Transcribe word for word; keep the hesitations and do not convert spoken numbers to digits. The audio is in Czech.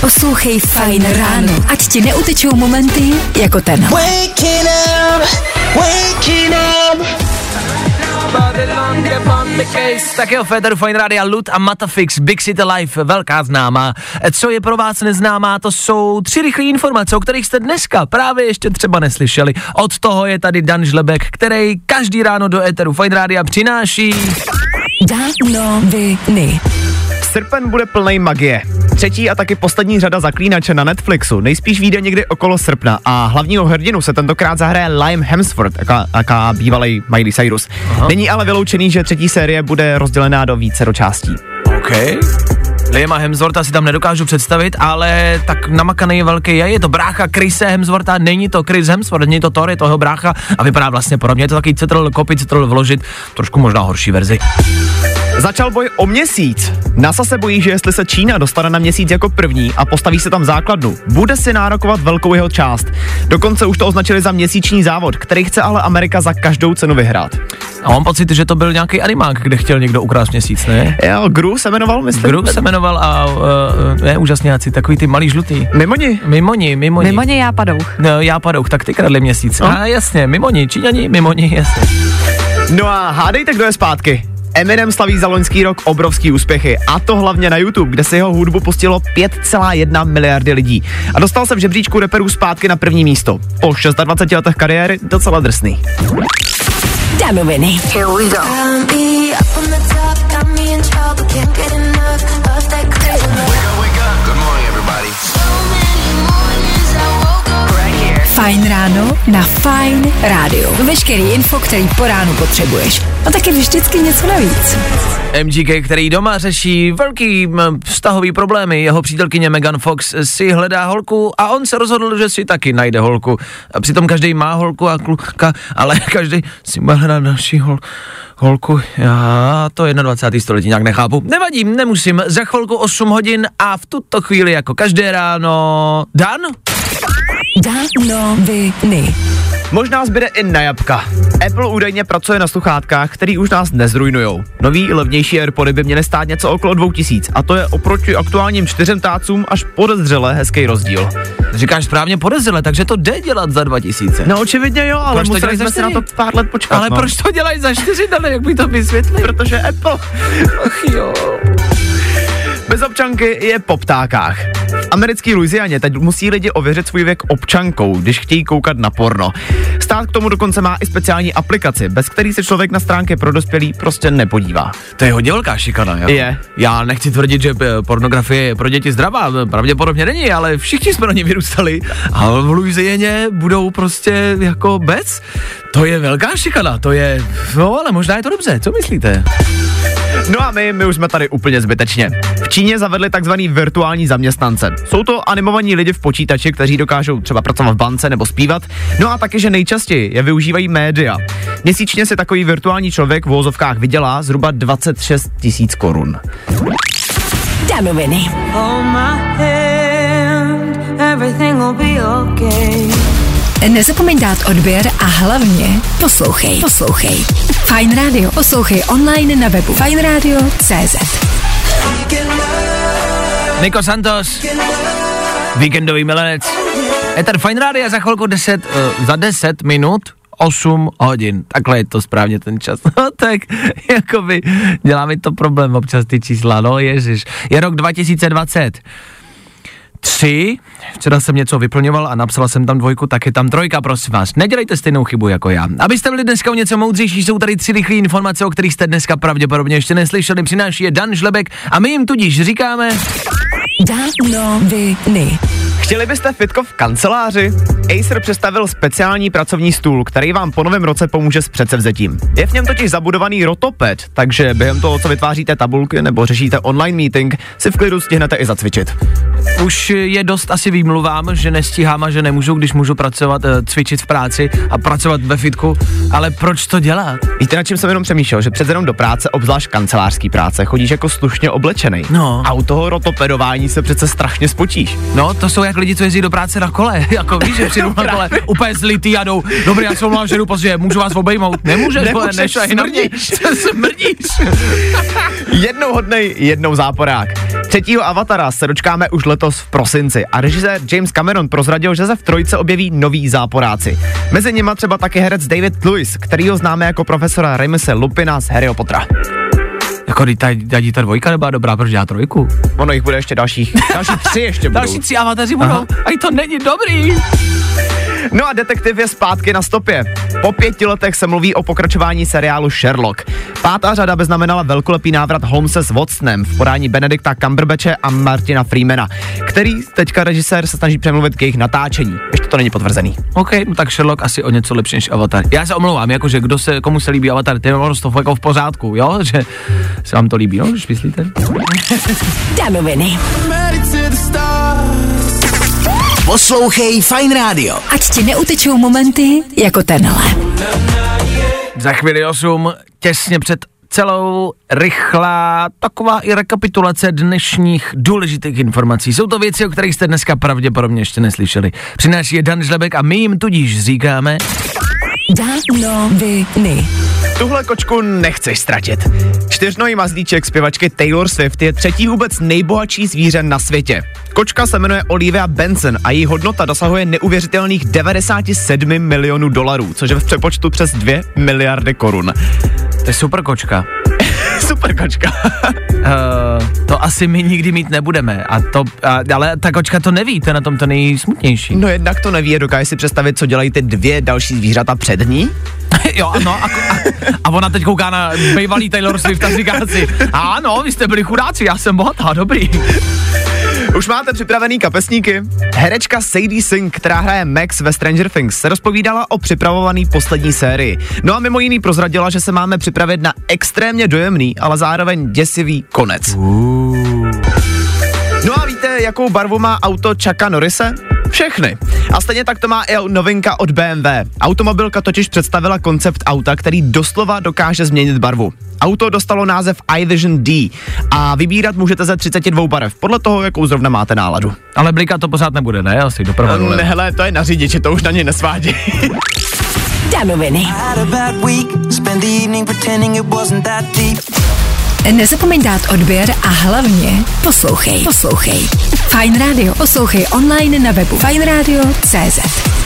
Poslouchej Fajn ráno, ať ti neutečou momenty jako ten. Waking up, waking up. Tak jo, Féteru Fajn rádia, Lut a Matafix, Big City Life, velká známá. Co je pro vás neznámá, to jsou tři rychlé informace, o kterých jste dneska právě ještě třeba neslyšeli. Od toho je tady Dan Žlebek, který každý ráno do Éteru Fajn rádia přináší Danoviny. Srpen bude plnej magie. Třetí a taky poslední řada Zaklínače na Netflixu nejspíš vyjde někdy okolo srpna a hlavního hrdinu se tentokrát zahraje Liam Hemsworth, jaká, jaká bývalej Miley Cyrus. Aha. Není ale vyloučený, že třetí série bude rozdělená do vícero částí. OK. Liama Hemswortha si tam nedokážu představit, ale tak namakaný velký je, je to brácha Chrise Hemswortha, není to Chris Hemsworth, není to Thor, je to jeho brácha a vypadá vlastně podobně, je to takový ctrl kopy, ctrl vložit, trošku možná horší verzi. Začal boj o měsíc. NASA se bojí, že jestli se Čína dostane na měsíc jako první a postaví se tam základnu, bude si nárokovat velkou jeho část. Dokonce už to označili za měsíční závod, který chce ale Amerika za každou cenu vyhrát. A mám pocit, že to byl nějaký animák, kde chtěl někdo ukrást měsíc, ne? Jo, Gru se jmenoval, myslím. Gru se jmenoval a uh, ne, úžasňáci, takový ty malý žlutý. Mimoni. Mimoni, mimoni. Mimoni Jápadouch. No, Jápadouch, tak ty kradli měsíc. No. A jasně, Mimoni, Číňani, Mimoni, jasně. No a hádejte, kdo je zpátky. Eminem slaví za loňský rok obrovský úspěchy, a to hlavně na YouTube, kde se jeho hudbu pustilo pět celá jedna miliardy lidí. A dostal se v žebříčku reperů zpátky na první místo. Po dvaceti šesti letech kariéry docela drsný. Danoviny. Fajn ráno na Fajn rádiu. Veškerý info, který po ránu potřebuješ. A taky vždycky něco navíc. M G K, který doma řeší velký vztahový problémy, jeho přítelkyně Megan Fox si hledá holku a on se rozhodl, že si taky najde holku. A přitom každý má holku a kluka, ale každý si má hledat další hol, holku. Já to dvacáté první století nějak nechápu. Nevadí, nemusím. Za chvilku osm hodin a v tuto chvíli jako každé ráno Dan? Danoviny. Možná zbyde i na jabka. Apple údajně pracuje na sluchátkách, který už nás nezrujnujou. Nový, levnější Airpody by měly stát něco okolo dvou tisíc a to je oproti aktuálním čtyřem tácům až podezřele hezký rozdíl. Říkáš správně podezřele, takže to jde dělat za dva tisíce. No očividně jo, ale proč museli jsme se na to pár let počkat. Ale no. Proč to dělají za čtyři, dali, jak by to vysvětlili? Protože Apple. Ach jo. Bez občanky je po ptákách. V americký Louisianě teď musí lidi ověřit svůj věk občankou, když chtějí koukat na porno. Stát k tomu dokonce má i speciální aplikaci, bez který se člověk na stránky pro dospělí prostě nepodívá. To je hodně velká šikana, jo? Je. Já nechci tvrdit, že pornografie je pro děti zdravá, pravděpodobně není, ale všichni jsme na ní vyrůstali a v Louisianě budou prostě jako bez. To je velká šikana, to je, no ale možná je to dobře, co myslíte? No a my, my už jsme tady úplně zbytečně. V Číně zavedli takzvaný virtuální zaměstnance. Jsou to animovaní lidi v počítači, kteří dokážou třeba pracovat v bance nebo zpívat. No a taky, že nejčastěji je využívají média. Měsíčně se takový virtuální člověk v vozovkách vydělá zhruba dvacet šest tisíc korun. Danoviny. Nezapomeň dát odběr a hlavně poslouchej, poslouchej. Fajn rádio, poslouchej online na webu fajnradio tečka cz. Niko Santos, víkendový milenec. Eter Fajn rádia za chvilku deset, uh, za deset minut, osm hodin. Takhle je to správně ten čas. No tak, jakoby dělá mi to problém občas ty čísla, no ježiš. Je rok dva tisíce dvacet. Tři, včera jsem něco vyplňoval a napsala jsem tam dvojku, tak je tam trojka, prosím vás. Nedělejte stejnou chybu jako já. Abyste byli dneska o něco moudřejší, jsou tady tři rychlé informace, o kterých jste dneska pravděpodobně ještě neslyšeli. Přináší je Dan Žlebek a my jim tudíž říkáme Danoviny. Chtěli byste fitko v kanceláři? Acer představil speciální pracovní stůl, který vám po novém roce pomůže s předsevzetím. Je v něm totiž zabudovaný rotoped, takže během toho, co vytváříte tabulky nebo řešíte online meeting, si v klidu stihnete i zacvičit. Už je dost asi výmluvám, že nestíhám a že nemůžu, když můžu pracovat, cvičit v práci a pracovat ve fitku, ale proč to dělat? Víte, na čím jsem jenom přemýšlel, že přece jenom do práce, obzvlášť kancelářský práce, chodíš jako slušně oblečený. No. A u toho rotopedování se přece strašně spotíš. No, to jsou jak lidi, co jezdí do práce na kole, jako víš, že přijdu na kole, úplně zlitý a jdou, dobrý, já se omlouvám, že jdu pozdě, můžu vás obejmout. Nemůžeš, Nemůžeš smrdíš. Smrdíš. Jednou hodnej, jednou záporák. Třetího Avatara se dočkáme už letos v prosinci a režisér James Cameron prozradil, že se v trojce objeví noví záporáci. Mezi nimi třeba taky herec David Lewis, kterýho známe jako profesora Ramese Lupina z Harryho Pottera. Jako ta, ta, ta dvojka nebyla dobrá, protože já trojku. Ono jich bude ještě dalších, další tři ještě budou. Další tři avataři budou, a to není dobrý. No a detektiv je zpátky na stopě. Po pěti letech se mluví o pokračování seriálu Sherlock. Pátá řada by znamenala velkolepý návrat Holmese s Watsonem v podání Benedikta Cumberbatche a Martina Freemana, který teďka režisér se snaží přemluvit k jejich natáčení. Ještě to není potvrzený. OK, no tak Sherlock asi o něco lepší než Avatar. Já se omlouvám, jakože kdo se, komu se líbí Avatar, to je prostě jako v pořádku, jo? Že se vám to líbí, no? Už myslíte? Danoviny. Poslouchej Fajn rádio. Ať ti neutečou momenty jako tenhle. Za chvíli osm, těsně před celou, rychlá, taková i rekapitulace dnešních důležitých informací. Jsou to věci, o kterých jste dneska pravděpodobně ještě neslyšeli. Přináší je Dan Žlebek a my jim tudíž říkáme... Danoviny. Tuhle kočku nechceš ztratit. Čtyřnohý mazlíček zpěvačky Taylor Swift je třetí vůbec nejbohatší zvíře na světě. Kočka se jmenuje Olivia Benson a její hodnota dosahuje neuvěřitelných devadesát sedm milionů dolarů, což je v přepočtu přes dvě miliardy korun. To je super kočka. Super kočka. uh, to asi my nikdy mít nebudeme. A to, a, ale ta kočka to neví, to je na tom to nejsmutnější. No jednak to neví, dokáže si představit, co dělají ty dvě další zvířata před ní? Jo, ano, a, a, a ona teď kouká na bývalý Taylor Swift a říká si, ano, vy jste byli chudáci, já jsem bohatá, dobrý. Už máte připravený kapesníky? Herečka Sadie Sink, která hraje Max ve Stranger Things, se rozpovídala o připravovaný poslední sérii. No a mimo jiný prozradila, že se máme připravit na extrémně dojemný, ale zároveň děsivý konec. Uuu. No a víte, jakou barvu má auto Chucka Norrise? Všechny. A stejně tak to má i novinka od bé em vé. Automobilka totiž představila koncept auta, který doslova dokáže změnit barvu. Auto dostalo název iVision D a vybírat můžete ze třicet dva barev, podle toho, jakou zrovna máte náladu. Ale blikat to pořád nebude, ne? Asi doprava dole. Ne, hele, to je na řidiči, to už na ně nesvádí. Danoviny. Nezapomeň dát odběr a hlavně poslouchej. Poslouchej. Fajn rádio. Poslouchej online na webu fajnradio tečka cz.